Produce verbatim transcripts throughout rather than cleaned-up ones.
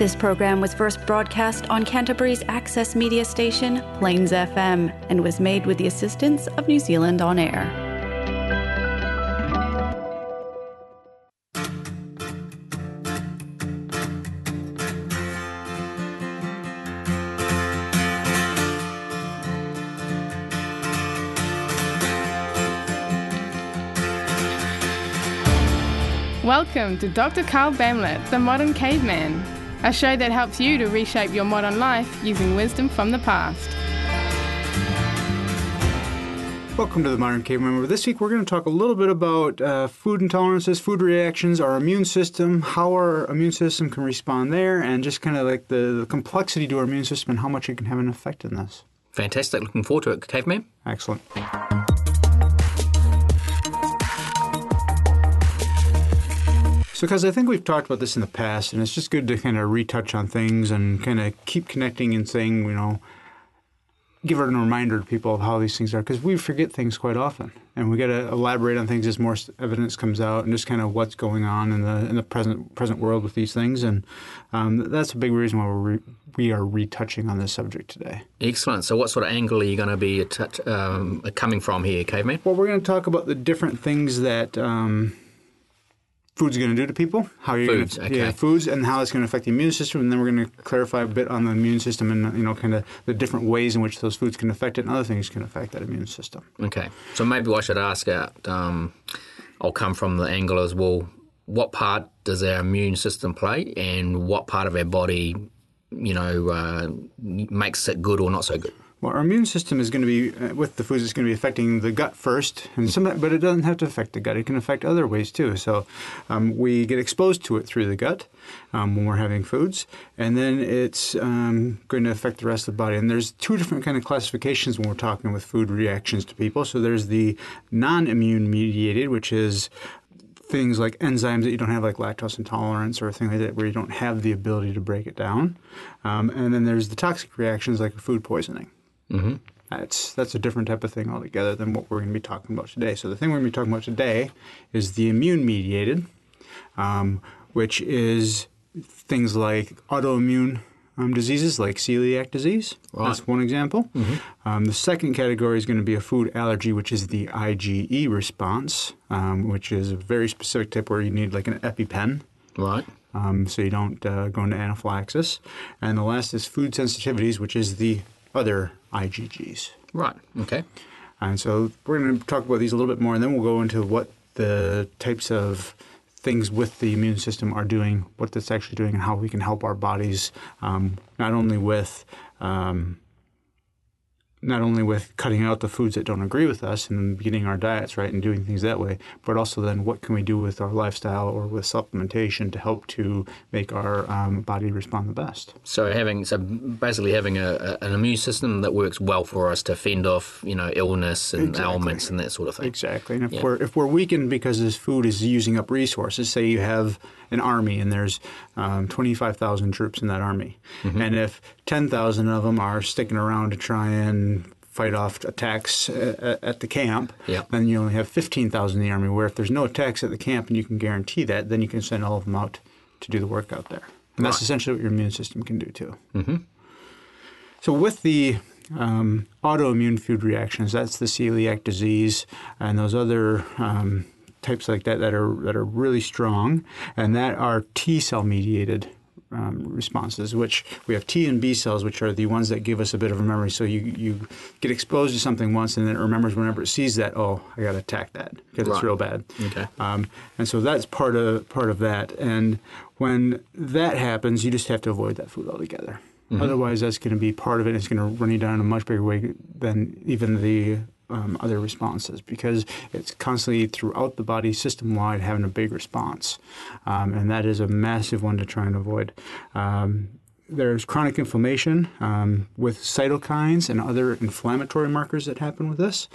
This program was first broadcast on Canterbury's access media station, Plains F M, and was made with the assistance of New Zealand On Air. Welcome to Doctor Carl Bamlet, The Modern Caveman, a show that helps you to reshape your modern life using wisdom from the past. Welcome to The Modern Caveman. This week we're going to talk a little bit about uh, food intolerances, food reactions, our immune system, how our immune system can respond there, and just kind of like the, the complexity to our immune system and how much it can have an effect in this. Fantastic. Looking forward to it, Caveman. Excellent. So, because I think we've talked about this in the past, and it's just good to kind of retouch on things and kind of keep connecting and saying, you know, give a reminder to people of how these things are, because we forget things quite often, and we got to elaborate on things as more evidence comes out, and just kind of what's going on in the in the present present world with these things, and um, that's a big reason why we're re- we are retouching on this subject today. Excellent. So, what sort of angle are you going to be touch, um, coming from here, Caveman? Well, we're going to talk about the different things that. Um, Food's going to do to people, how you're foods, going to, okay. yeah, foods, and how it's going to affect the immune system, and then we're going to clarify a bit on the immune system and you know kind of the different ways in which those foods can affect it, and other things can affect that immune system. Okay, so maybe I should ask. Out, um, I'll come from the angle as well. What part does our immune system play, and what part of our body, you know, uh, makes it good or not so good? Well, our immune system is going to be, uh, with the foods, it's going to be affecting the gut first, and some, but it doesn't have to affect the gut. It can affect other ways too. So um, we get exposed to it through the gut um, when we're having foods, and then it's um, going to affect the rest of the body. And there's two different kind of classifications when we're talking with food reactions to people. So there's the non-immune mediated, which is things like enzymes that you don't have, like lactose intolerance or a thing like that, where you don't have the ability to break it down. Um, and then there's the toxic reactions like food poisoning. Mm-hmm. That's that's a different type of thing altogether than what we're going to be talking about today. So the thing we're going to be talking about today is the immune-mediated, um, which is things like autoimmune um, diseases like celiac disease. Right. That's one example. Mm-hmm. Um, the second category is going to be a food allergy, which is the IgE response, um, which is a very specific type where you need like an EpiPen. Right. Um, so you don't uh, go into anaphylaxis. And the last is food sensitivities, which is the other I G Gs. Right, okay. And so we're going to talk about these a little bit more, and then we'll go into what the types of things with the immune system are doing, what that's actually doing, and how we can help our bodies um, not only with um, not only with cutting out the foods that don't agree with us and getting our diets right and doing things that way, but also then what can we do with our lifestyle or with supplementation to help to make our um, body respond the best. So having so basically having a, a, an immune system that works well for us to fend off, you know, illness and exactly. ailments and that sort of thing. Exactly. And if yeah. we're if we're weakened because this food is using up resources, say you have an army and there's um, twenty-five thousand troops in that army, mm-hmm. and if ten thousand of them are sticking around to try and fight off attacks at the camp, yep. then you only have fifteen thousand in the army, where if there's no attacks at the camp and you can guarantee that, then you can send all of them out to do the work out there. And that's right. essentially what your immune system can do too. Mm-hmm. So with the um, autoimmune food reactions, that's the celiac disease and those other um, types like that that are, that are really strong, and that are T-cell mediated Um, responses, which we have T and B cells, which are the ones that give us a bit of a memory. So you, you get exposed to something once, and then it remembers whenever it sees that, oh, I got to attack that because right. it's real bad. Okay. Um, and so that's part of part of that. And when that happens, you just have to avoid that food altogether. Mm-hmm. Otherwise, that's going to be part of it. It's going to run you down in a much bigger way than even the um, other responses, because it's constantly throughout the body, system-wide, having a big response. Um, and that is a massive one to try and avoid. Um, there's chronic inflammation um, with cytokines and other inflammatory markers that happen with this.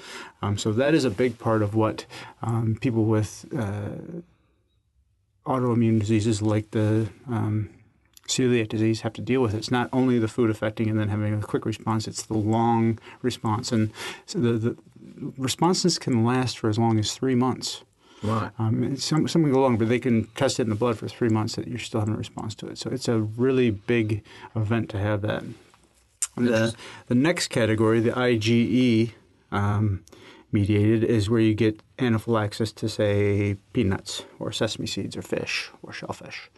Um, so that is a big part of what um, people with uh, autoimmune diseases like the um, celiac disease have to deal with. It's not only the food affecting and then having a quick response, it's the long response. And so the, the responses can last for as long as three months. Right. Um, some, something along, but they can test it in the blood for three months that you still haven't responded to it. So it's a really big event to have that. The, the next category, the IgE um, mediated, is where you get anaphylaxis to, say, peanuts or sesame seeds or fish or shellfish.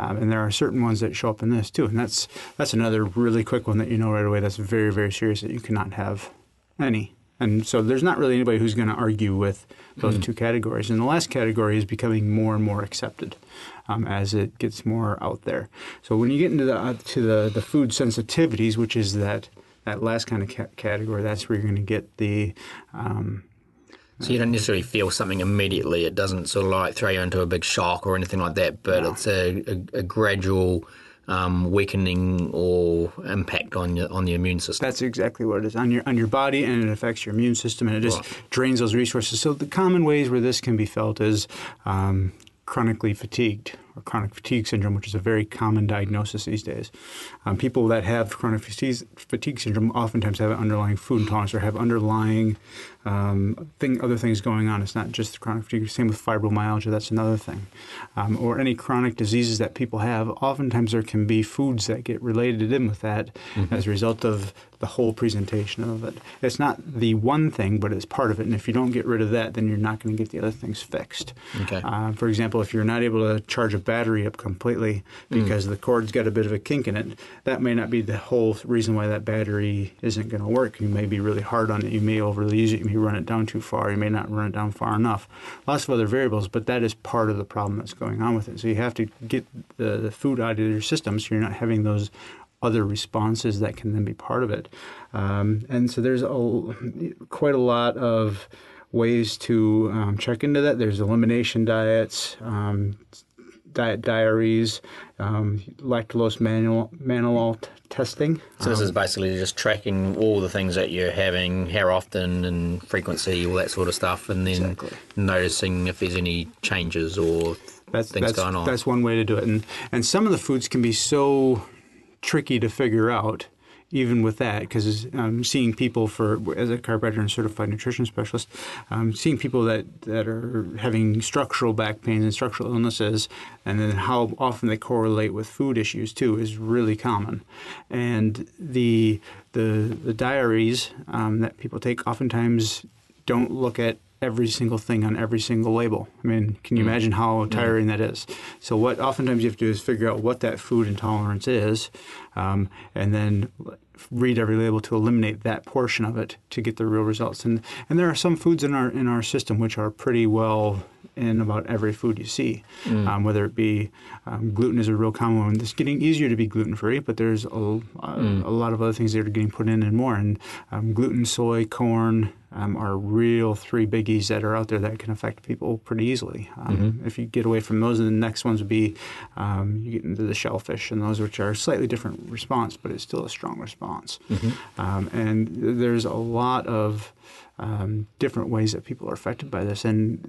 Um, and there are certain ones that show up in this too. And that's that's another really quick one that you know right away that's very, very serious, that you cannot have any. And so there's not really anybody who's going to argue with those mm. two categories. And the last category is becoming more and more accepted um, as it gets more out there. So when you get into the uh, to the, the food sensitivities, which is that, that last kind of ca- category, that's where you're going to get the... Um, so you don't necessarily feel something immediately. It doesn't sort of like throw you into a big shock or anything like that, but no. it's a, a, a gradual... Um, weakening or impact on your, on the immune system. That's exactly what it is, on your on your body, and it affects your immune system, and it just right. drains those resources. So the common ways where this can be felt is um, chronically fatigued, or chronic fatigue syndrome, which is a very common diagnosis these days. Um, people that have chronic fatigue, fatigue syndrome oftentimes have an underlying food intolerance or have underlying um, thing, other things going on. It's not just the chronic fatigue. Same with fibromyalgia. That's another thing. Um, or any chronic diseases that people have, oftentimes there can be foods that get related in with that mm-hmm. as a result of the whole presentation of it. It's not the one thing, but it's part of it. And if you don't get rid of that, then you're not going to get the other things fixed. Okay. Uh, for example, if you're not able to charge a battery up completely because mm. the cord's got a bit of a kink in it, that may not be the whole reason why that battery isn't going to work. You may be really hard on it. You may overly use it. You may run it down too far. You may not run it down far enough. Lots of other variables, but that is part of the problem that's going on with it. So you have to get the, the food out of your system so you're not having those other responses that can then be part of it. Um, and so there's a, quite a lot of ways to um, check into that. There's elimination diets, um diet diaries, um, lactulose manual, manual t- testing. So this um, is basically just tracking all the things that you're having, how often and frequency, all that sort of stuff, and then exactly. noticing if there's any changes or that's, things that's, going on. That's one way to do it. And, and some of the foods can be so tricky to figure out, even with that, because um, seeing people for, as a chiropractor and certified nutrition specialist, um, seeing people that, that are having structural back pains and structural illnesses, and then how often they correlate with food issues too, is really common. And the the, the diaries um, that people take oftentimes don't look at every single thing on every single label. I mean, can you mm. imagine how tiring mm. that is? So what oftentimes you have to do is figure out what that food intolerance is, um, and then read every label to eliminate that portion of it to get the real results. And and there are some foods in our in our system which are pretty well in about every food you see, mm. um, whether it be um, gluten is a real common one. It's getting easier to be gluten-free, but there's a, a, mm. a lot of other things that are getting put in and more. And um, gluten, soy, corn um, are real three biggies that are out there that can affect people pretty easily. Um, mm-hmm. If you get away from those, the next ones would be um, you get into the shellfish and those, which are a slightly different response, but it's still a strong response. Mm-hmm. Um, and there's a lot of Um, different ways that people are affected by this, and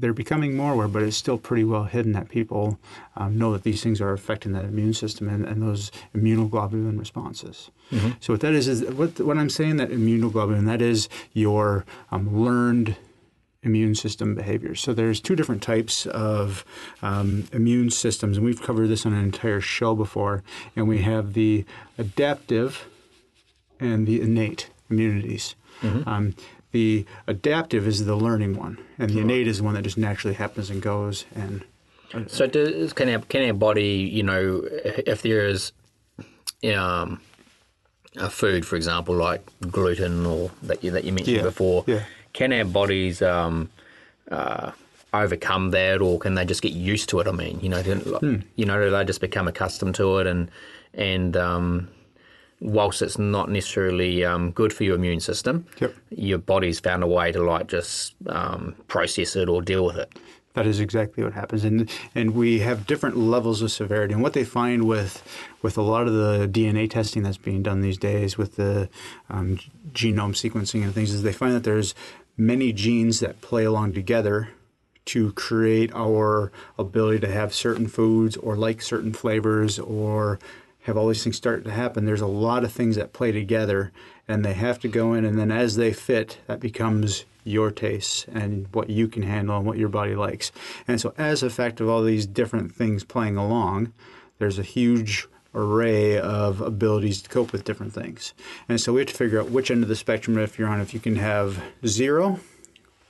they're becoming more aware, but it's still pretty well hidden that people um, know that these things are affecting that immune system and, and those immunoglobulin responses. Mm-hmm. So what that is, is what, what I'm saying, that immunoglobulin, that is your um, learned immune system behaviors. So there's two different types of um, immune systems, and we've covered this on an entire show before, and we have the adaptive and the innate immunities. Mm-hmm. Um, the adaptive is the learning one, and the innate is the one that just naturally happens and goes. And uh, so, does, can our can our body, you know, if there is um, a food, for example, like gluten or that you that you mentioned yeah. before, yeah. can our bodies um, uh, overcome that, or can they just get used to it? I mean, you know, do, like, mm. you know, do they just become accustomed to it, and and um, whilst it's not necessarily um, good for your immune system, yep. your body's found a way to like just um, process it or deal with it. That is exactly what happens. And and we have different levels of severity. And what they find with with a lot of the D N A testing that's being done these days with the um, genome sequencing and things is they find that there's many genes that play along together to create our ability to have certain foods or like certain flavors or have all these things start to happen, there's a lot of things that play together, and they have to go in, and then as they fit, that becomes your tastes and what you can handle and what your body likes. And so as effect of all these different things playing along, there's a huge array of abilities to cope with different things. And so we have to figure out which end of the spectrum if you're on, if you can have zero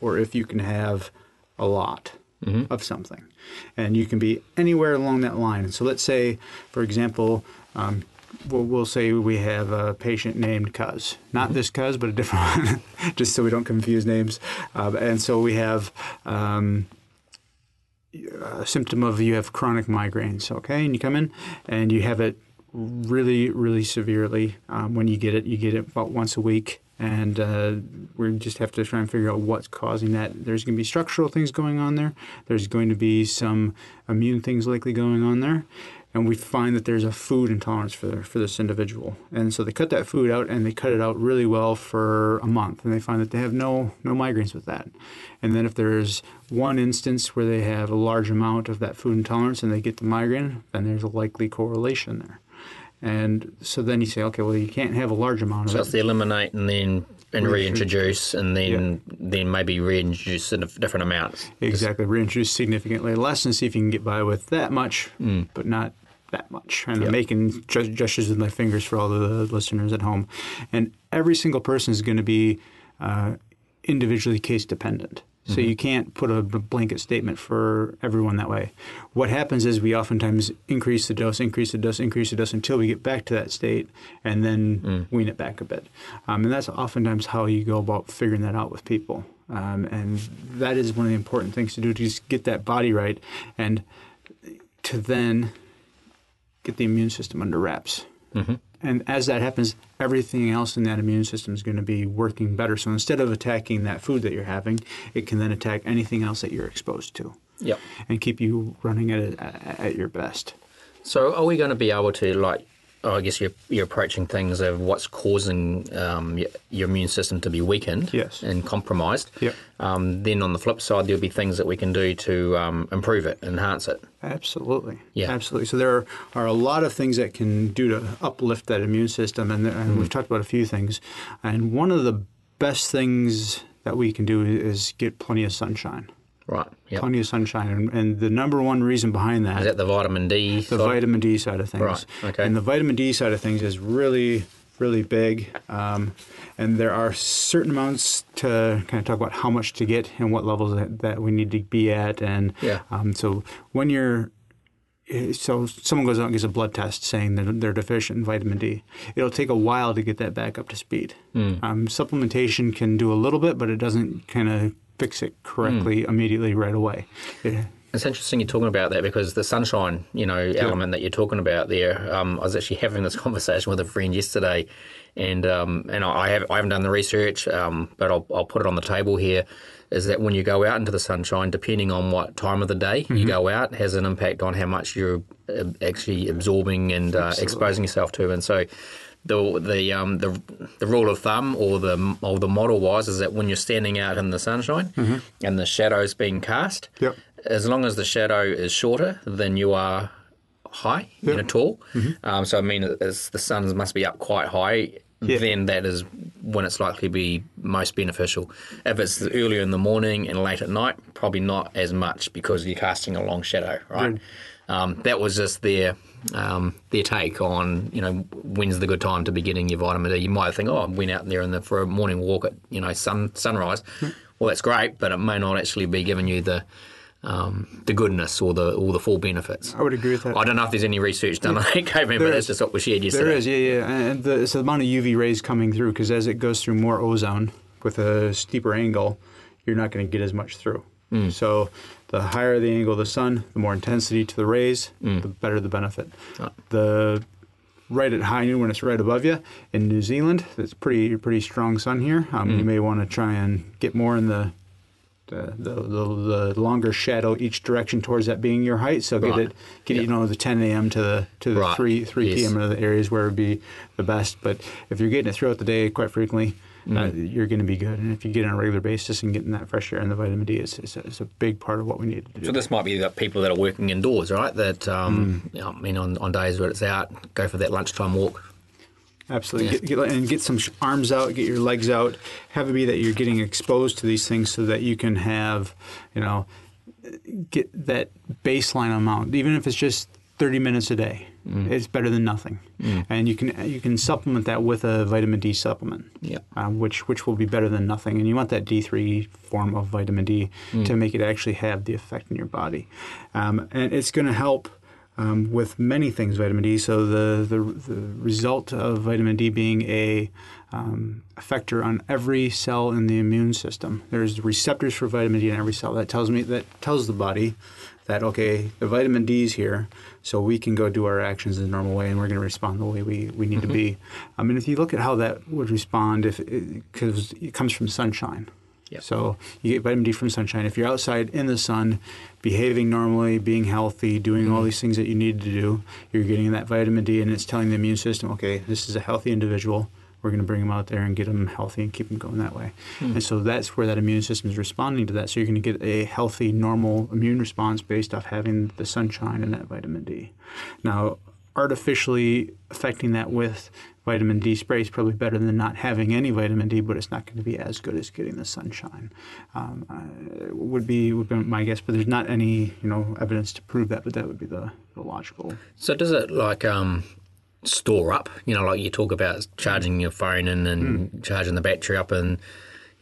or if you can have a lot mm-hmm. of something. And you can be anywhere along that line. So let's say, for example, um, we'll, we'll say we have a patient named Cuz. Not mm-hmm. this Cuz, but a different one, just so we don't confuse names. Uh, and so we have... Um, a symptom of you have chronic migraines, okay? And you come in and you have it really, really severely. Um, when you get it, you get it about once a week. And uh, we just have to try and figure out what's causing that. There's going to be structural things going on there. There's going to be some immune things likely going on there. And we find that there's a food intolerance for the, for this individual. And so they cut that food out, and they cut it out really well for a month. And they find that they have no no migraines with that. And then if there's one instance where they have a large amount of that food intolerance and they get the migraine, then there's a likely correlation there. And so then you say, okay, well, you can't have a large amount of so it. So it's the eliminate and then and reintroduce, reintroduce and then yeah. then maybe reintroduce in different amounts. Exactly. Reintroduce significantly less and see if you can get by with that much, mm. but not that much. And yep. I'm making gestures with my fingers for all the listeners at home. And every single person is going to be uh, individually case dependent. So mm-hmm. you can't put a blanket statement for everyone that way. What happens is we oftentimes increase the dose, increase the dose, increase the dose until we get back to that state and then mm. wean it back a bit. Um, and that's oftentimes how you go about figuring that out with people. Um, and that is one of the important things to do, to just get that body right and to then get the immune system under wraps. Mm-hmm. And as that happens, everything else in that immune system is going to be working better. So instead of attacking that food that you're having, it can then attack anything else that you're exposed to. Yep. And keep you running at at your best. So are we going to be able to, like, oh, I guess you're, you're approaching things of what's causing um, your, your immune system to be weakened yes. and compromised. Yep. Um, then on the flip side, there'll be things that we can do to um, improve it, enhance it. Absolutely. Yeah. Absolutely. So there are, are a lot of things that can do to uplift that immune system, and, there, and mm. we've talked about a few things. And one of the best things that we can do is get plenty of sunshine. Right. Yep. Plenty of sunshine. And, and the number one reason behind that... Is that the vitamin D? The side? vitamin D side of things. Right. Okay. And the vitamin D side of things is really, really big. Um, and there are certain amounts to kind of talk about how much to get and what levels that, that we need to be at. And yeah. um, so when you're... So someone goes out and gets a blood test saying that they're deficient in vitamin D. It'll take a while to get that back up to speed. Mm. Um, supplementation can do a little bit, but it doesn't kind of... fix it correctly mm. immediately right away. Yeah. It's interesting you're talking about that, because the sunshine, you know, yeah. element that you're talking about there. Um, I was actually having this conversation with a friend yesterday, and um, and I, have, I haven't done the research, um, but I'll, I'll put it on the table here. Is that when you go out into the sunshine, depending on what time of the day mm-hmm. you go out, has an impact on how much you're actually absorbing and uh, exposing yourself to, and so. The the um the the rule of thumb or the or the model was is that when you're standing out in the sunshine mm-hmm. and the shadow's being cast, yep. as long as the shadow is shorter than you are high yep. you know, tall, mm-hmm. um, so I mean it's, the sun must be up quite high. Yeah. Then that is when it's likely to be most beneficial. If it's earlier in the morning and late at night, probably not as much because you're casting a long shadow, right? Mm. Um, that was just their um, their take on, you know, when's the good time to be getting your vitamin D. You might think, oh, I went out there in the, for a morning walk at, you know, sun sunrise. Mm. Well, that's great, but it may not actually be giving you the um, the goodness or the or the full benefits. I would agree with that. I don't know if there's any research done on that caveman, but that's just what we shared yesterday. There is, yeah, yeah. And the, it's the amount of U V rays coming through, because as it goes through more ozone with a steeper angle, you're not going to get as much through. Mm. So the higher the angle of the sun, the more intensity to the rays, mm. the better the benefit. Oh. The right at high noon when it's right above you in New Zealand, it's pretty pretty strong sun here. Um, mm. You may want to try and get more in the the, the the the longer shadow each direction towards that being your height. So right. get it get yep. you know the ten a.m. to the to the right. three three yes. p.m. are the areas where it would be the best. But if you're getting it throughout the day quite frequently, mm. uh, you're going to be good. And if you get it on a regular basis and getting that fresh air and the vitamin D is, is, a, is a big part of what we need to do. So this might be the people that are working indoors, right? That, um, mm. you know, I mean, on, on days where it's out, go for that lunchtime walk. Absolutely. Yeah. Get, get, and get some arms out, get your legs out. Have it be that you're getting exposed to these things so that you can have, you know, get that baseline amount. Even if it's just thirty minutes a day, mm. it's better than nothing. Mm. And you can you can supplement that with a vitamin D supplement, yeah. um, which, which will be better than nothing. And you want that D three form of vitamin D mm. to make it actually have the effect in your body. Um, and it's going to help. Um, with many things, vitamin D. So the, the, the result of vitamin D being a um, effector on every cell in the immune system. There's receptors for vitamin D in every cell. That tells me that tells the body that, okay, the vitamin D is here, so we can go do our actions in a normal way, and we're going to respond the way we, we need mm-hmm. to be. I mean, if you look at how that would respond, if because it, it comes from sunshine. Yep. So you get vitamin D from sunshine. If you're outside in the sun, behaving normally, being healthy, doing mm-hmm. all these things that you need to do, you're getting that vitamin D, and it's telling the immune system, okay, this is a healthy individual. We're going to bring them out there and get them healthy and keep them going that way. Mm-hmm. And so that's where that immune system is responding to that. So you're going to get a healthy, normal immune response based off having the sunshine and that vitamin D. Now, artificially affecting that with vitamin D spray is probably better than not having any vitamin D, but it's not going to be as good as getting the sunshine. Um, uh, would be would be my guess, but there's not any you know evidence to prove that. But that would be the, the logical. So does it like um, store up? You know, like you talk about charging your phone and, and mm. charging the battery up, and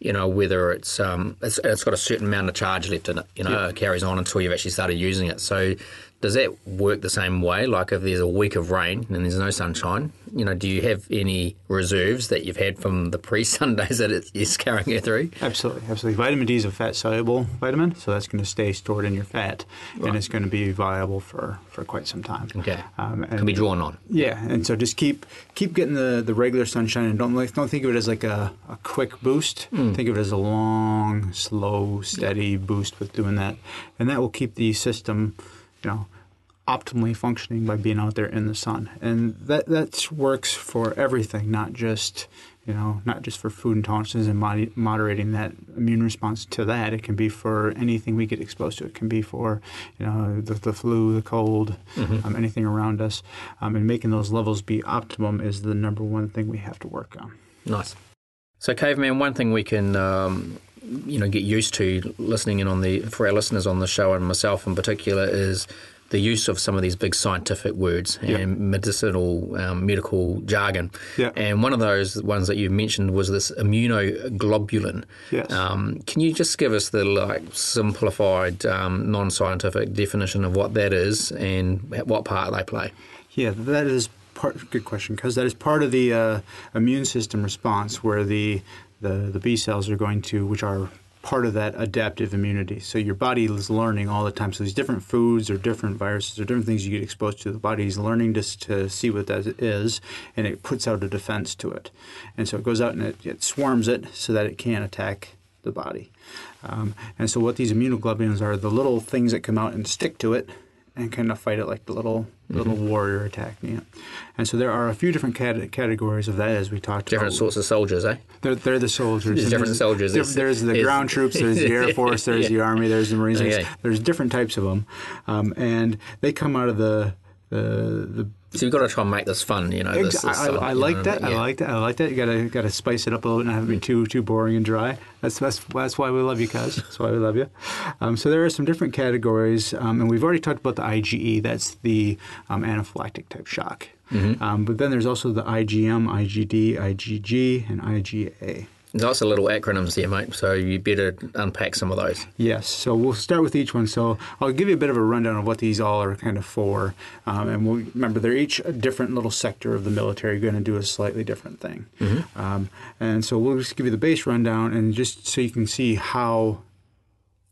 you know whether it's um it's, it's got a certain amount of charge left in it. You know, yep. It carries on until you've actually started using it. So. Does that work the same way? Like if there's a week of rain and there's no sunshine, you know, do you have any reserves that you've had from the pre-sun days that it's carrying you through? Absolutely, absolutely. Vitamin D is a fat-soluble vitamin, so that's going to stay stored in your fat, right. and it's going to be viable for, for quite some time. Okay, um, and, can be drawn on. Yeah, and so just keep keep getting the, the regular sunshine, and don't like, don't think of it as like a, a quick boost. Mm. Think of it as a long, slow, steady yeah. boost with doing that, and that will keep the system, you know, optimally functioning by being out there in the sun. And that that works for everything, not just, you know, not just for food intolerances and mod- moderating that immune response to that. It can be for anything we get exposed to. It can be for, you know, the, the flu, the cold, mm-hmm. um, anything around us. Um, and making those levels be optimum is the number one thing we have to work on. Nice. So, Caveman, one thing we can... Um you know, get used to listening in on the, for our listeners on the show and myself in particular, is the use of some of these big scientific words and yep. medicinal, um, medical jargon. Yep. And one of those ones that you mentioned was this immunoglobulin. Yes. Um, can you just give us the like simplified, um, non-scientific definition of what that is and what part they play? Yeah, that is part, good question, because that is part of the uh, immune system response where the The, the B cells are going to, which are part of that adaptive immunity. So your body is learning all the time. So these different foods or different viruses or different things you get exposed to, the body is learning just to see what that is, and it puts out a defense to it. And so it goes out and it, it swarms it so that it can't attack the body. Um, and so what these immunoglobulins are, the little things that come out and stick to it and kind of fight it like the little little mm-hmm. warrior attacking it. And so there are a few different cat- categories of that, as we talked different about. Different sorts of soldiers, eh? They're, they're the soldiers. There's different there's, soldiers. There's, there's the there's, ground troops, there's the Air Force, there's yeah. the Army, there's the Marines. Okay. There's, there's different types of them. Um, and they come out of the... the, the So you've got to try and make this fun, you know. This, this I, I, I like you know, that. Yeah. I like that. I like that. You gotta gotta spice it up a little, and not have it be too too boring and dry. That's that's that's why we love you, cuz. That's why we love you. Um, so there are some different categories, um, and we've already talked about the I G E. That's the um, anaphylactic type shock. Mm-hmm. Um, but then there's also the I G M, I G D, I G G, and I G A. Lots of little acronyms there, mate, so you better unpack some of those. Yes, so we'll start with each one. So I'll give you a bit of a rundown of what these all are kind of for. Um, and we'll, remember, they're each a different little sector of the military going to do a slightly different thing. Mm-hmm. Um, and so we'll just give you the base rundown, and just so you can see how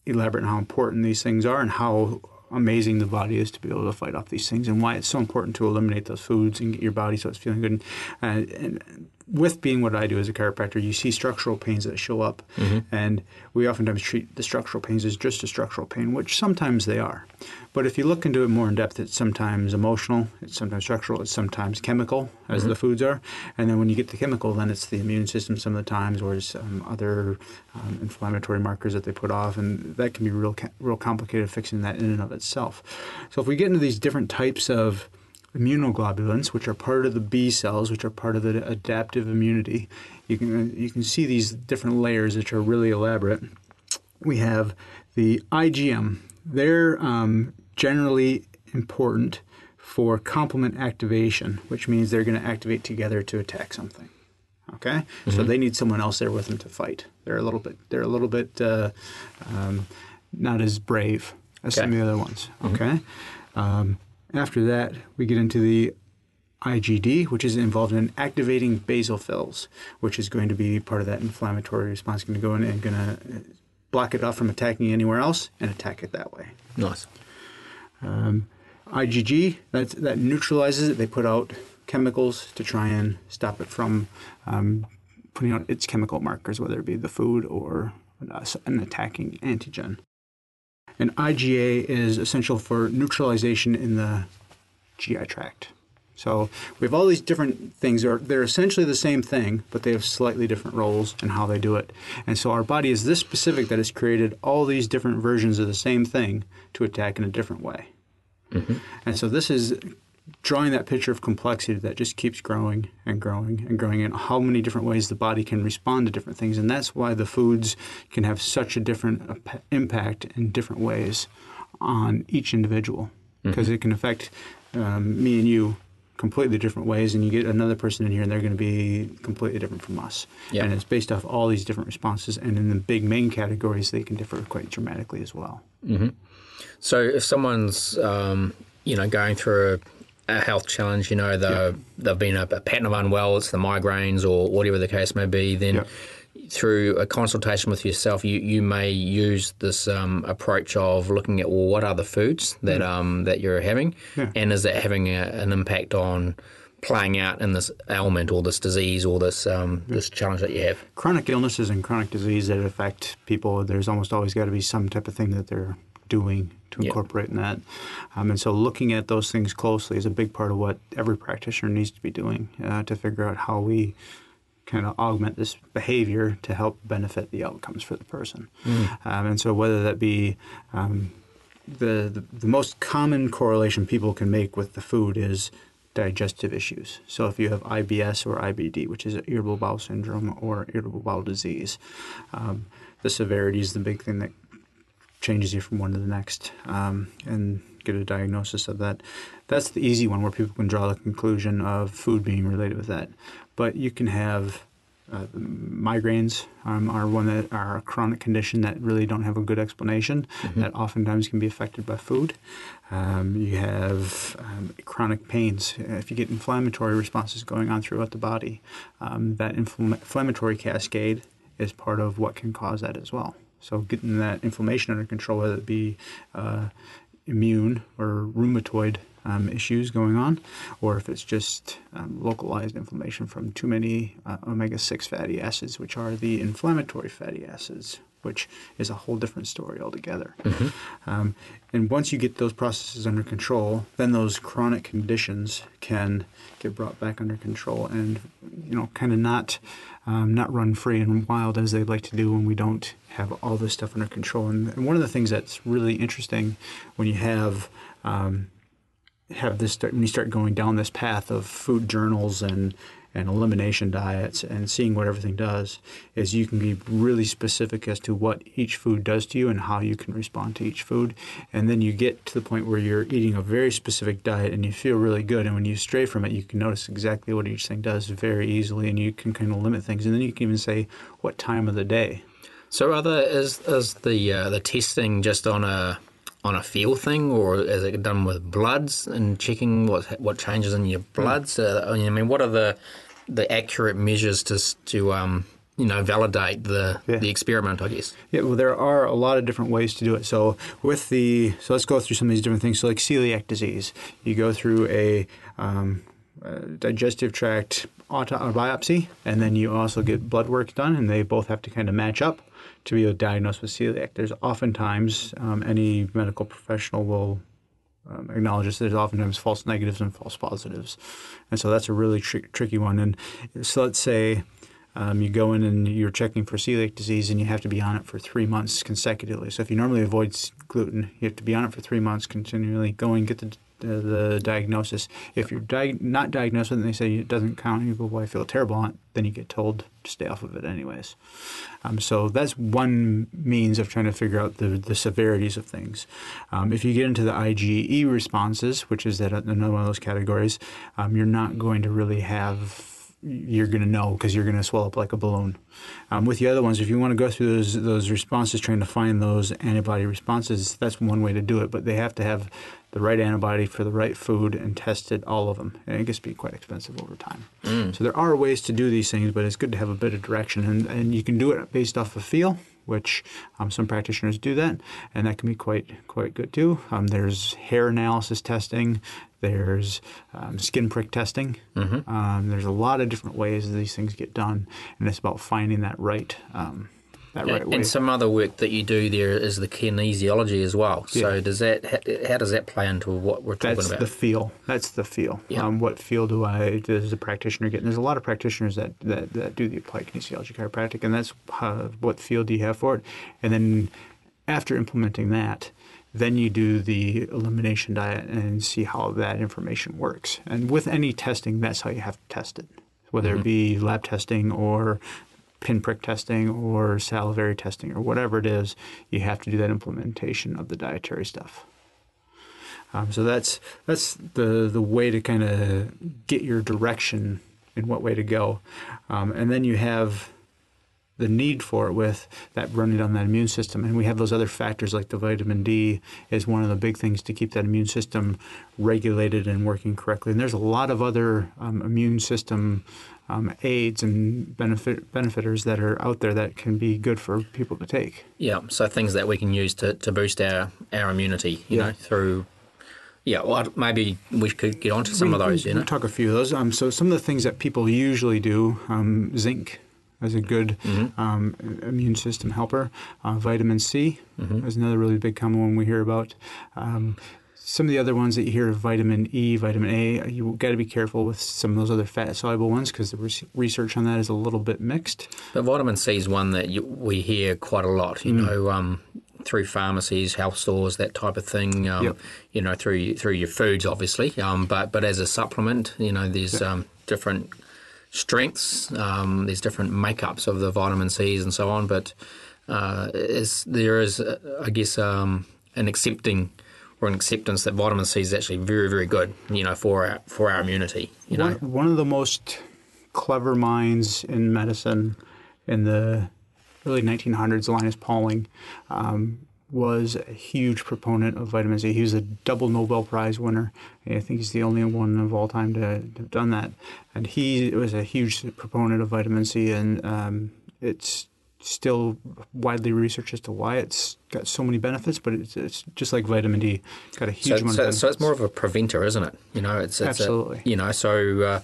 elaborate and how important these things are and how amazing the body is to be able to fight off these things, and why it's so important to eliminate those foods and get your body so it's feeling good. And, and, and with being what I do as a chiropractor, you see structural pains that show up. Mm-hmm. And we oftentimes treat the structural pains as just a structural pain, which sometimes they are. But if you look into it more in depth, it's sometimes emotional, it's sometimes structural, it's sometimes chemical, as mm-hmm. the foods are. And then when you get the chemical, then it's the immune system some of the times, or it's um, other um, inflammatory markers that they put off. And that can be real, real complicated fixing that in and of itself. So if we get into these different types of immunoglobulins, which are part of the B cells, which are part of the adaptive immunity, you can you can see these different layers, which are really elaborate. We have the I G M. They're um, generally important for complement activation, which means they're going to activate together to attack something. Okay, mm-hmm. So they need someone else there with them to fight. They're a little bit they're a little bit uh, um, not as brave as okay. some of the other ones. Mm-hmm. Okay. Um, After that, we get into the I G D, which is involved in activating basophils, which is going to be part of that inflammatory response, going to go in and going to block it off from attacking anywhere else and attack it that way. Nice. Um, I G G, that's, that neutralizes it. They put out chemicals to try and stop it from um, putting out its chemical markers, whether it be the food or an attacking antigen. And I G A is essential for neutralization in the G I tract. So we have all these different things. They're, they're essentially the same thing, but they have slightly different roles in how they do it. And so our body is this specific that it's created all these different versions of the same thing to attack in a different way. Mm-hmm. And so this is drawing that picture of complexity that just keeps growing and growing and growing, and how many different ways the body can respond to different things. And that's why the foods can have such a different impact in different ways on each individual, because mm-hmm. it can affect um, me and you completely different ways, and you get another person in here and they're going to be completely different from us. Yep. And it's based off all these different responses, and in the big main categories, they can differ quite dramatically as well. Mm-hmm. So if someone's um, you know, going through a a health challenge, you know, the, yep. they've been a, a pattern of unwell, it's the migraines or whatever the case may be, then yep. through a consultation with yourself, you, you may use this um, approach of looking at, well, what are the foods that, yeah. um, that you're having, yeah. and is that having a, an impact on playing out in this ailment or this disease or this um, yeah. this challenge that you have? Chronic illnesses and chronic disease that affect people, there's almost always got to be some type of thing that they're doing to incorporate yep. in that. Um, and so looking at those things closely is a big part of what every practitioner needs to be doing uh, to figure out how we kind of augment this behavior to help benefit the outcomes for the person. Mm. Um, and so whether that be um, the, the the most common correlation people can make with the food is digestive issues. So if you have I B S or I B D, which is irritable bowel syndrome or irritable bowel disease, um, the severity is the big thing that changes you from one to the next, um, and get a diagnosis of that. That's the easy one where people can draw the conclusion of food being related with that. But you can have uh, migraines um, are one that are a chronic condition that really don't have a good explanation, mm-hmm. that oftentimes can be affected by food. Um, you have um, chronic pains. If you get inflammatory responses going on throughout the body, um, that infl- inflammatory cascade is part of what can cause that as well. So getting that inflammation under control, whether it be uh, immune or rheumatoid um, issues going on, or if it's just um, localized inflammation from too many uh, omega six fatty acids, which are the inflammatory fatty acids, which is a whole different story altogether. Mm-hmm. Um, and once you get those processes under control, then those chronic conditions can get brought back under control and, you know, kind of not um, not run free and wild as they'd like to do when we don't have all this stuff under control. And, and one of the things that's really interesting when you have um, have this when you start going down this path of food journals and and elimination diets and seeing what everything does is you can be really specific as to what each food does to you and how you can respond to each food. And then you get to the point where you're eating a very specific diet and you feel really good. And when you stray from it, you can notice exactly what each thing does very easily, and you can kind of limit things. And then you can even say what time of the day. So other is is the uh, the testing just on a on a feel thing, or is it done with bloods and checking what what changes in your bloods? Mm. Uh, I mean, what are the the accurate measures to to um you know validate the yeah. the experiment, I guess? Yeah, well, there are a lot of different ways to do it. So with the so let's go through some of these different things. So like celiac disease, you go through a um, uh, digestive tract auto biopsy, and then you also get blood work done, and they both have to kind of match up to be diagnosed with celiac. There's oftentimes, um, any medical professional will um, acknowledge this, there's oftentimes false negatives and false positives. And so that's a really tr tricky one. And so let's say um, you go in and you're checking for celiac disease and you have to be on it for three months consecutively. So if you normally avoid gluten, you have to be on it for three months continually, go and get the The, the diagnosis. If you're di not diagnosed with it and they say it doesn't count, you go, well, I feel terrible on it, then you get told to stay off of it anyways. Um, so that's one means of trying to figure out the, the severities of things. Um, if you get into the IgE responses, which is that another one of those categories, um, you're not going to really have you're going to know because you're going to swell up like a balloon. Um, with the other ones, if you want to go through those those responses, trying to find those antibody responses, that's one way to do it. But they have to have the right antibody for the right food and tested all of them. And it gets to be quite expensive over time. Mm. So there are ways to do these things, but it's good to have a bit of direction. And, and you can do it based off of feel, which um, some practitioners do that, and that can be quite quite good too. Um, there's hair analysis testing. There's um, skin prick testing. Mm-hmm. um, there's a lot of different ways these things get done, and it's about finding that right um, that right and way. And some other work that you do there is the kinesiology as well. Yeah. So does that how, how does that play into what we're talking That's about? That's the feel. That's the feel. Yeah. Um, what feel do I does the practitioner get? And there's a lot of practitioners that that, that do the applied kinesiology chiropractic, and that's how, what feel do you have for it? And then after implementing that, then you do the elimination diet and see how that information works. And with any testing, that's how you have to test it, whether mm-hmm. it be lab testing or pinprick testing or salivary testing or whatever it is, you have to do that implementation of the dietary stuff. Um, so that's that's the, the way to kind of get your direction in what way to go. Um, and then you have the need for it with that running on that immune system. And we have those other factors like the vitamin D is one of the big things to keep that immune system regulated and working correctly. And there's a lot of other um, immune system um, aids and benefit benefiters that are out there that can be good for people to take. Yeah, so things that we can use to, to boost our, our immunity, you yeah. know, through... Yeah, well, maybe we could get onto some we, of those, you know. We'll talk a few of those. Um, so some of the things that people usually do, um, zinc, as a good mm-hmm. um, immune system helper. Uh, vitamin C mm-hmm. is another really big common one we hear about. Um, some of the other ones that you hear, vitamin E, vitamin A, you've got to be careful with some of those other fat-soluble ones because the research on that is a little bit mixed. But vitamin C is one that you, we hear quite a lot, you mm. know, um, through pharmacies, health stores, that type of thing, um, yep. you know, through through your foods, obviously. Um, but, but as a supplement, you know, there's yep. um, different... strengths, um, there's different makeups of the vitamin C's and so on, but uh, is, there is, uh, I guess, um, an accepting or an acceptance that vitamin C is actually very, very good, you know, for our, for our immunity. You one, know, one of the most clever minds in medicine in the early nineteen hundreds, Linus Pauling, um, was a huge proponent of vitamin C. He was a double Nobel Prize winner. I think he's the only one of all time to have done that. And he was a huge proponent of vitamin C, and um, it's still widely researched as to why it's got so many benefits, but it's, it's just like vitamin D. It's got a huge so, amount so, of benefits. So it's more of a preventer, isn't it? You know, it's, it's Absolutely. A, you know, so... Uh,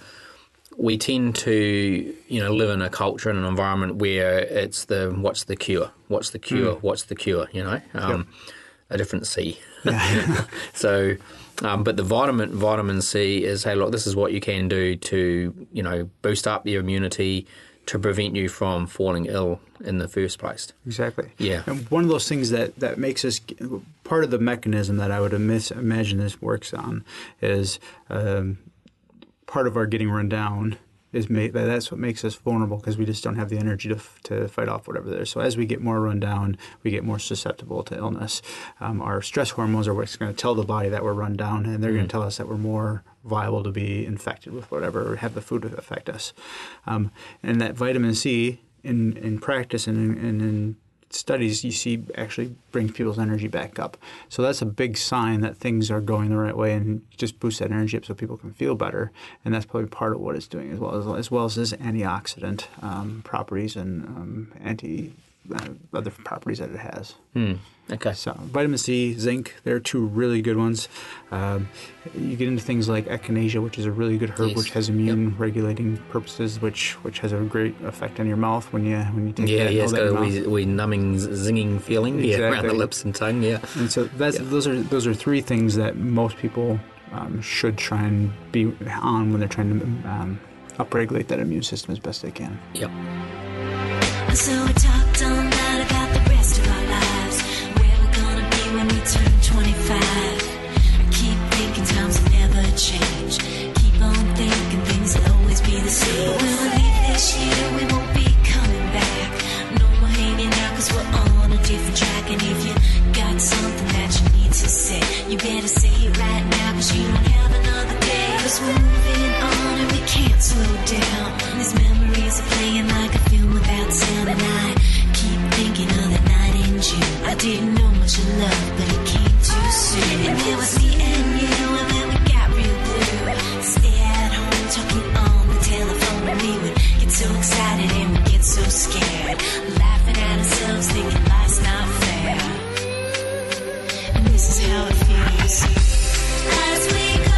we tend to, you know, live in a culture and an environment where it's the what's the cure, what's the cure, mm. what's the cure, you know, um, yep. a different C. Yeah. so, um, but the vitamin vitamin C is, hey, look, this is what you can do to, you know, boost up your immunity to prevent you from falling ill in the first place. Exactly. Yeah. And one of those things that, that makes us, part of the mechanism that I would imagine this works on is um, part of our getting run down is made, that's what makes us vulnerable because we just don't have the energy to, to fight off whatever there is. So as we get more run down, we get more susceptible to illness. Um, our stress hormones are what's going to tell the body that we're run down, and they're mm. going to tell us that we're more viable to be infected with whatever, or have the food affect us. Um, and that vitamin C in, in practice and in, and in studies you see actually brings people's energy back up. So that's a big sign that things are going the right way, and just boost that energy up so people can feel better. And that's probably part of what it's doing as well as, as, well as this antioxidant um, properties and um, anti the different properties that it has. Mm, okay. So vitamin C, zinc, they're two really good ones. Um, you get into things like echinacea, which is a really good herb, yes. which has immune yep. regulating purposes, which which has a great effect on your mouth when you when you take yeah, that. Yeah, yeah, it's got a wee, wee numbing, zinging feeling exactly. yeah, around the lips and tongue. Yeah. And so that's yeah. those are those are three things that most people um, should try and be on when they're trying to um, upregulate that immune system as best they can. Yep. So we talked all night about the rest of our lives, where we're gonna be when we turn twenty-five. I keep thinking times will never change. Keep on thinking things will always be the same. But when we leave this year, we won't be coming back. No more hanging out, cause we're on a different track. And if you got something that you need to say, you better say it right now, cause you don't have another day. Cause we're moving on and we can't slow down. These memories are playing like a film without sound, and I keep thinking of that night in June. I didn't know much of love, but it came too soon. And it was me and you, and then we got real blue. Stay at home talking on the telephone, and we would get so excited and we get so scared, laughing at ourselves, thinking life's not fair. And this is how it feels as we go.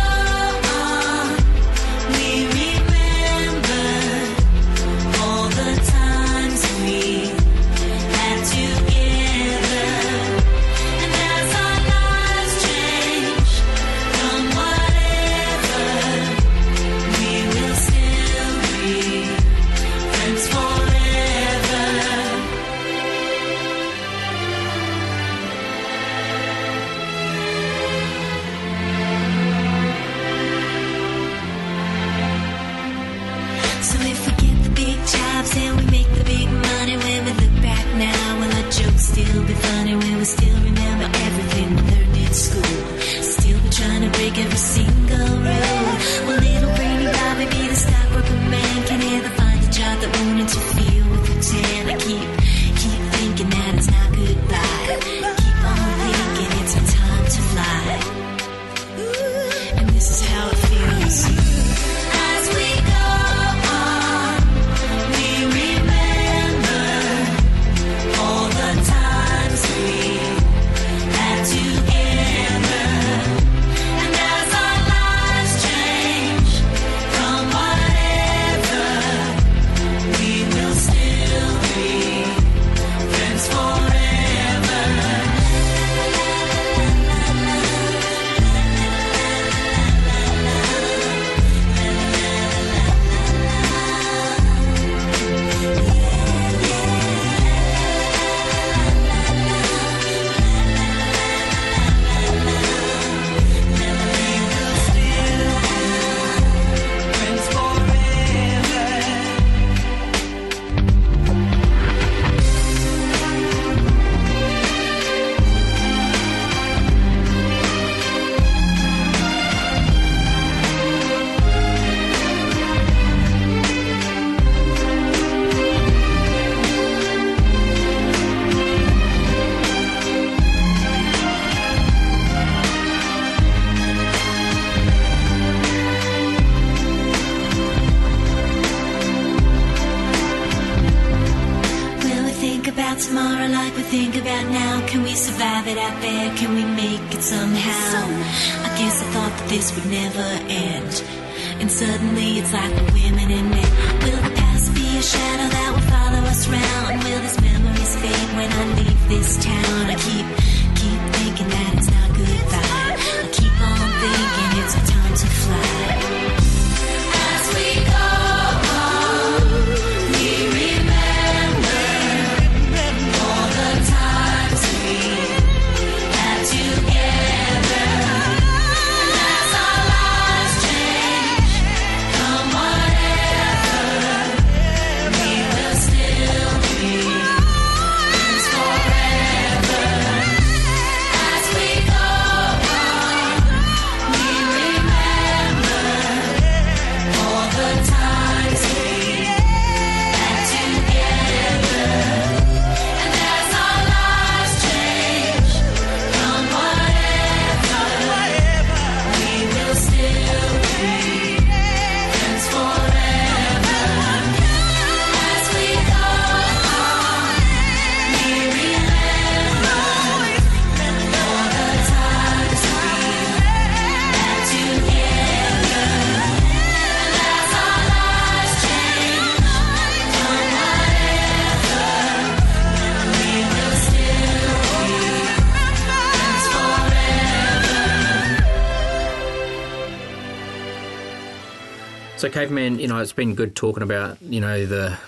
So, Caveman, you know, it's been good talking about, you know, the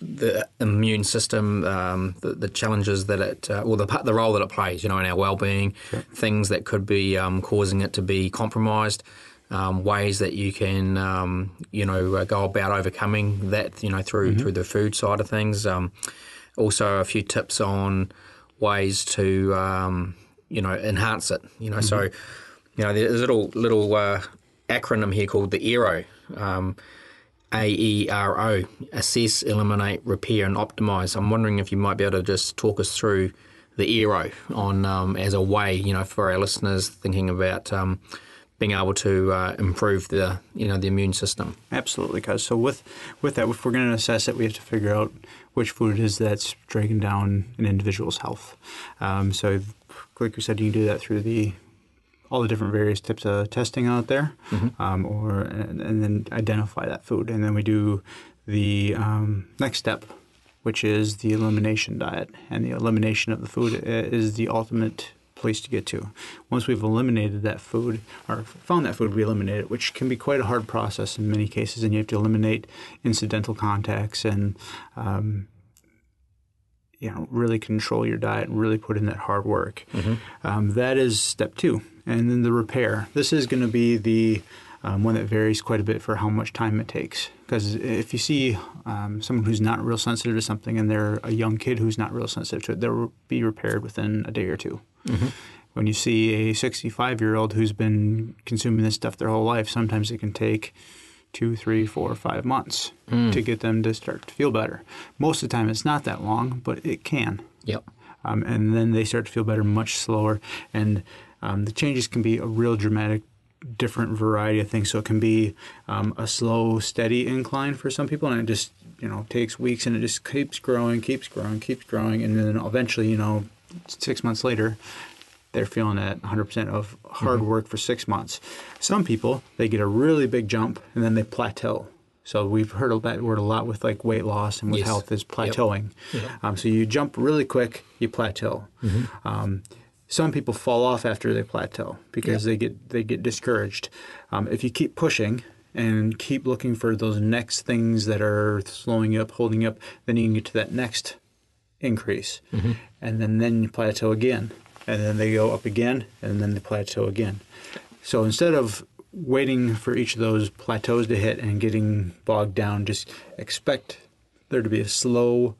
the immune system, um, the, the challenges that it, uh, or the the role that it plays, you know, in our well-being, sure. things that could be um, causing it to be compromised, um, ways that you can, um, you know, uh, go about overcoming that, you know, through mm-hmm. through the food side of things. Um, also, a few tips on ways to, um, you know, enhance it. You know, mm-hmm. so, you know, there's a little little uh, acronym here called the A E R O. Um, A E R O, assess, eliminate, repair and optimise. I'm wondering if you might be able to just talk us through the A E R O on um, as a way, you know, for our listeners thinking about um, being able to uh, improve the, you know, the immune system. Absolutely, guys. So with, with that, if we're going to assess it, we have to figure out which food it is that's dragging down an individual's health. Um, so like we said, you can do that through the all the different various types of testing out there, mm-hmm. um, or and, and then identify that food. And then we do the um, next step, which is the elimination diet. And the elimination of the food is the ultimate place to get to. Once we've eliminated that food, or found that food, we eliminate it, which can be quite a hard process in many cases. And you have to eliminate incidental contacts and um, you know, really control your diet and really put in that hard work. Mm-hmm. Um, that is step two. And then the repair. This is going to be the um, one that varies quite a bit for how much time it takes. Because if you see um, someone who's not real sensitive to something and they're a young kid who's not real sensitive to it, they'll be repaired within a day or two. Mm-hmm. When you see a sixty-five-year-old who's been consuming this stuff their whole life, sometimes it can take two, three, four, five months mm. to get them to start to feel better. Most of the time it's not that long, but it can. Yep. Um, and then they start to feel better much slower. And Um, the changes can be a real dramatic, different variety of things. So it can be um, a slow, steady incline for some people, and it just, you know, takes weeks, and it just keeps growing, keeps growing, keeps growing, and then eventually, you know, six months later, they're feeling that one hundred percent of hard mm-hmm. work for six months. Some people, they get a really big jump, and then they plateau. So we've heard that word a lot with like weight loss and with yes. health is plateauing. Yep. Yep. Um, so you jump really quick, you plateau. Mm-hmm. Um, Some people fall off after they plateau because yep. they get they get discouraged. Um, if you keep pushing and keep looking for those next things that are slowing up, holding up, then you can get to that next increase. Mm-hmm. And then, then you plateau again. And then they go up again, and then they plateau again. So instead of waiting for each of those plateaus to hit and getting bogged down, just expect there to be a slow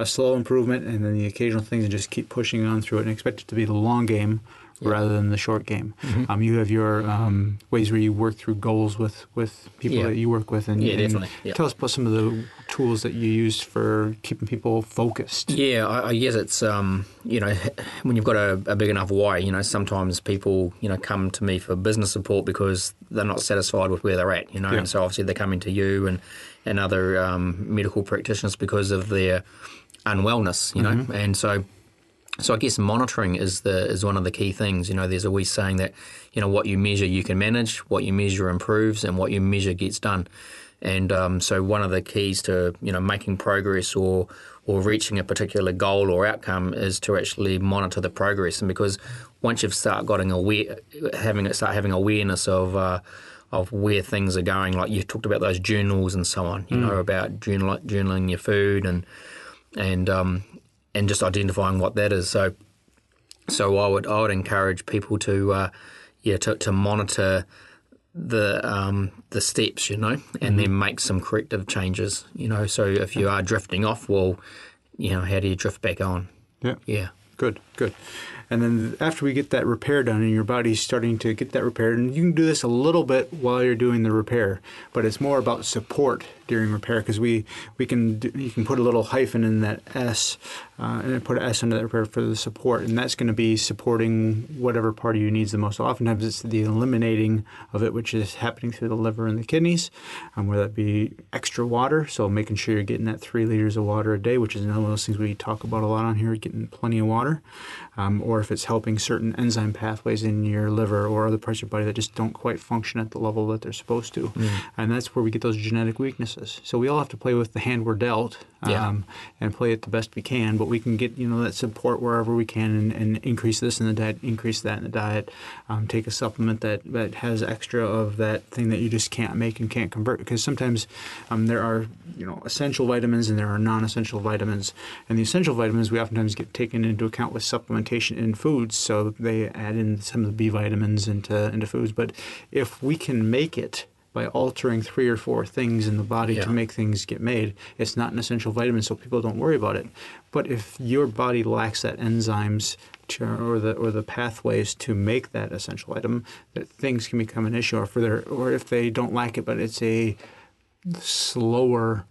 a slow improvement, and then the occasional things, and just keep pushing on through it and expect it to be the long game yeah. rather than the short game. Mm-hmm. Um, you have your um, ways where you work through goals with, with people yeah. that you work with. And, yeah, and definitely. Yeah. Tell us about some of the tools that you use for keeping people focused. Yeah, I, I guess it's, um, you know, when you've got a, a big enough why, you know, sometimes people, you know, come to me for business support because they're not satisfied with where they're at, you know, yeah. and so obviously they're coming to you and, and other um, medical practitioners because of their unwellness, you know, mm-hmm. and so, so I guess monitoring is the is one of the key things. You know, there's always saying that, you know, what you measure you can manage, what you measure improves, and what you measure gets done. And um, so, one of the keys to, you know, making progress or or reaching a particular goal or outcome is to actually monitor the progress. And because once you've start getting aware, having start having awareness of uh, of where things are going, like you talked about those journals and so on, you mm. know, about journal, journaling your food and and um, and just identifying what that is. So, so I would I would encourage people to uh, yeah to, to monitor the um, the steps, you know, and mm-hmm. then make some corrective changes, you know. So if you are drifting off, well, you know, how do you drift back on? Yeah, yeah, good, good. And then after we get that repair done and your body's starting to get that repaired, and you can do this a little bit while you're doing the repair, but it's more about support during repair, because we, we can do, you can put a little hyphen in that S uh, and then put an S under that repair for the support, and that's going to be supporting whatever part of you needs the most. So oftentimes it's the eliminating of it, which is happening through the liver and the kidneys, um, whether that be extra water, so making sure you're getting that three liters of water a day, which is another one of those things we talk about a lot on here, getting plenty of water, um, or if it's helping certain enzyme pathways in your liver or other parts of your body that just don't quite function at the level that they're supposed to. Mm. And that's where we get those genetic weaknesses. So we all have to play with the hand we're dealt um, yeah. and play it the best we can, but we can get, you know, that support wherever we can, and, and increase this in the diet, increase that in the diet, um, take a supplement that, that has extra of that thing that you just can't make and can't convert, because sometimes um, there are, you know, essential vitamins and there are non-essential vitamins, and the essential vitamins we oftentimes get taken into account with supplementation in foods, so they add in some of the B vitamins into, into foods. But if we can make it by altering three or four things in the body yeah. to make things get made, it's not an essential vitamin, so people don't worry about it. But if your body lacks that enzymes to, or the or the pathways to make that essential item, that things can become an issue, or for their, or if they don't lack it, but it's a slower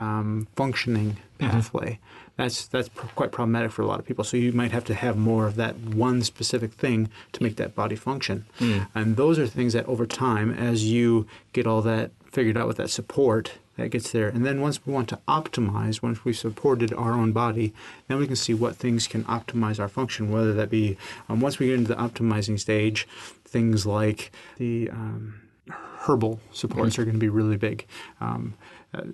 um, functioning pathway. Mm-hmm. That's that's pr- quite problematic for a lot of people. So you might have to have more of that one specific thing to make that body function. Mm. And those are things that over time, as you get all that figured out with that support, that gets there. And then once we want to optimize, once we've supported our own body, then we can see what things can optimize our function, whether that be, um, once we get into the optimizing stage, things like the um, herbal supports mm. are going to be really big. Um, Uh,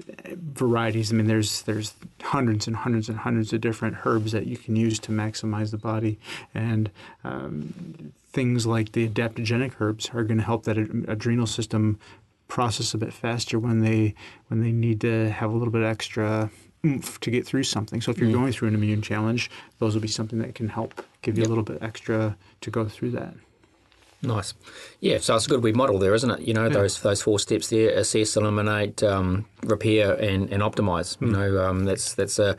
varieties. I mean, there's there's hundreds and hundreds and hundreds of different herbs that you can use to maximize the body, and um, things like the adaptogenic herbs are going to help that ad- adrenal system process a bit faster when they when they need to have a little bit extra oomph to get through something. So if you're mm. going through an immune challenge, those will be something that can help give you yep. a little bit extra to go through that. Nice. Yeah, so it's a good wee model there, isn't it? You know, yeah. those those four steps there: assess, eliminate, um, repair, and, and optimise. Mm. You know, um, that's that's a,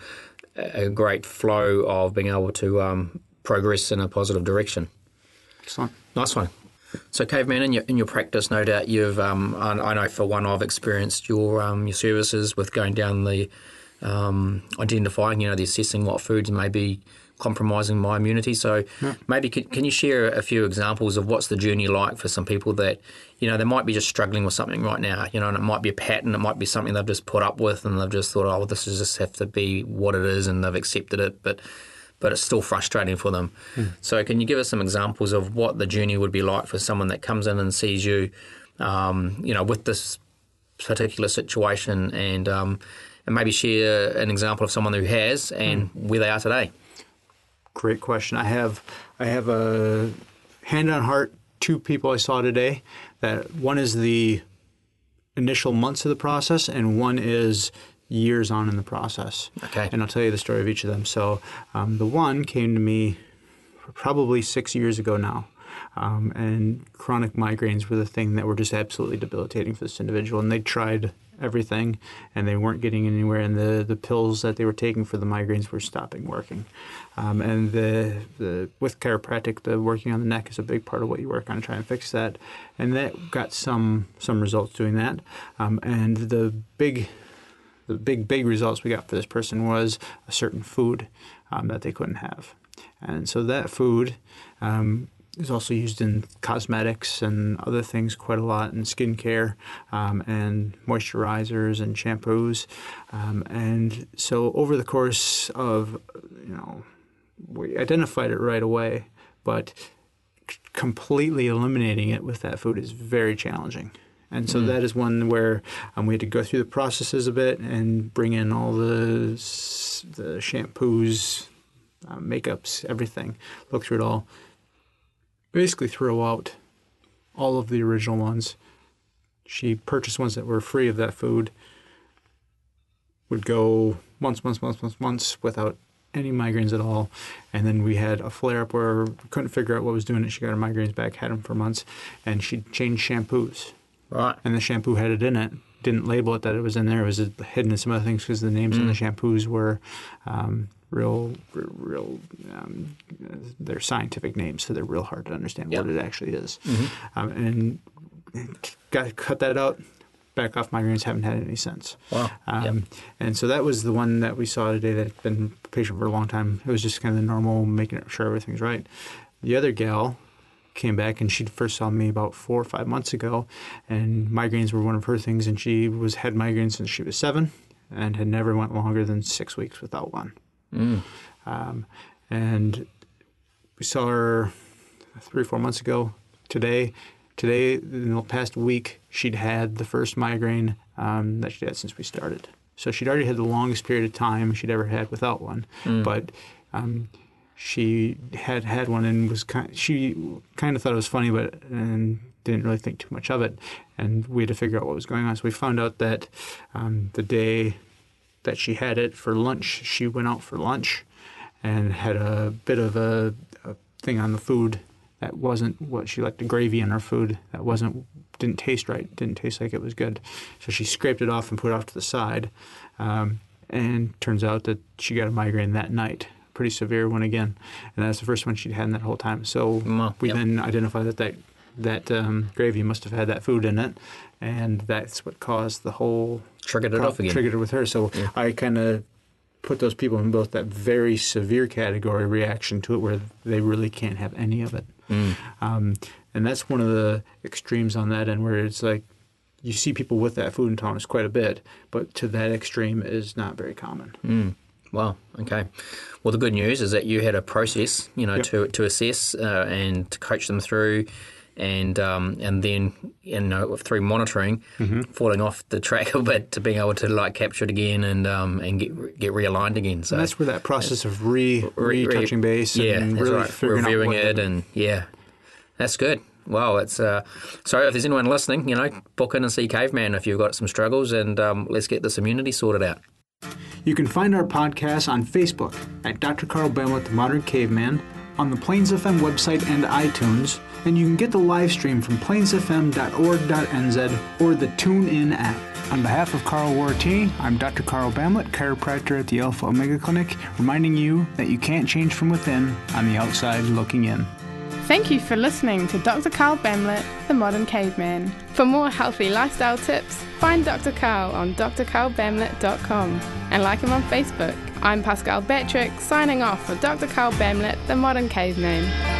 a great flow of being able to um, progress in a positive direction. Excellent. Nice one. So, Caveman, in your in your practice, no doubt you've um, I, I know for one I've experienced your um, your services with going down the um, identifying, you know, the assessing what foods may be compromising my immunity. So yeah. maybe can, can you share a few examples of what's the journey like for some people that, you know, they might be just struggling with something right now, you know, and it might be a pattern, it might be something they've just put up with and they've just thought, oh, well, this is just have to be what it is and they've accepted it, but but it's still frustrating for them. Mm. So can you give us some examples of what the journey would be like for someone that comes in and sees you, um, you know, with this particular situation, and, um, and maybe share an example of someone who has and mm. where they are today? Great question. I have I have a hand on heart, two people I saw today. That one is the initial months of the process, and one is years on in the process. Okay. And I'll tell you the story of each of them. So um, the one came to me probably six years ago now. Um, and chronic migraines were the thing that were just absolutely debilitating for this individual. And they tried everything, and they weren't getting anywhere. And the, the pills that they were taking for the migraines were stopping working. Um, and the the with chiropractic, the working on the neck is a big part of what you work on to try and fix that. And that got some some results doing that. Um, and the big the big big results we got for this person was a certain food um, that they couldn't have. And so that food. Um, It's also used in cosmetics and other things quite a lot, and skincare um, and moisturizers and shampoos. Um, and so over the course of, you know, we identified it right away, but c- completely eliminating it with that food is very challenging. And so mm. that is one where um, we had to go through the processes a bit and bring in all the, the shampoos, uh, makeups, everything, look through it all. Basically threw out all of the original ones. She purchased ones that were free of that food, would go months, months, months, months, months without any migraines at all. And then we had a flare-up where we couldn't figure out what was doing it. She got her migraines back, had them for months, and she changed shampoos. Right. And the shampoo had it in it. Didn't label it that it was in there. It was hidden in some other things because the names mm. on the shampoos were... Um, Real, real. Um, they're scientific names, so they're real hard to understand yep. what it actually is. Mm-hmm. Um, and got to cut that out. Back off migraines. Haven't had any since. Wow. Um, yep. And so that was the one that we saw today that had been a patient for a long time. It was just kind of the normal, making sure everything's right. The other gal came back, and she first saw me about four or five months ago, and migraines were one of her things. And she was had migraines since she was seven, and had never went longer than six weeks without one. Mm. Um, and we saw her three or four months ago. Today, Today, in the past week, she'd had the first migraine um, that she'd had since we started. So she'd already had the longest period of time she'd ever had without one. Mm. But um, she had had one and was kind, she kind of thought it was funny, but and didn't really think too much of it. And we had to figure out what was going on. So we found out that um, the day that she had it for lunch, she went out for lunch and had a bit of a, a thing on the food that wasn't what she liked, the gravy in her food that wasn't didn't taste right, didn't taste like it was good. So she scraped it off and put it off to the side. Um, and turns out that she got a migraine that night, pretty severe one again. And that's the first one she'd had in that whole time. So mm, we yep. then identified that that, that um, gravy must have had that food in it. And that's what caused the whole... Triggered it off again. Triggered it with her. So yeah. I kind of put those people in both that very severe category reaction to it where they really can't have any of it. Mm. Um, and that's one of the extremes on that end where it's like you see people with that food intolerance quite a bit, but to that extreme is not very common. Mm. Wow. Okay. Well, the good news is that you had a process, you know, yep. to to assess uh, and to coach them through, and um, and then you know through monitoring, mm-hmm. falling off the track a bit to being able to like capture it again and um, and get get realigned again. So and that's where that process of re re touching base yeah, and really right. figuring reviewing out what it the, and yeah, that's good. Wow, it's uh, so if there's anyone listening, you know, book in and see Caveman if you've got some struggles, and um, let's get this immunity sorted out. You can find our podcast on Facebook at Doctor Carl Bamlet, The Modern Caveman, on the Plains F M website and iTunes, and you can get the live stream from plains f m dot org dot n z or the TuneIn app. On behalf of Carl Wartee, I'm Doctor Carl Bamlet, chiropractor at the Alpha Omega Clinic, reminding you that you can't change from within, on the outside looking in. Thank you for listening to Doctor Carl Bamlet, The Modern Caveman. For more healthy lifestyle tips, find Doctor Carl on d r carl bamlet dot com and like him on Facebook. I'm Pascal Batrick, signing off for Doctor Carl Bamlet, The Modern Caveman.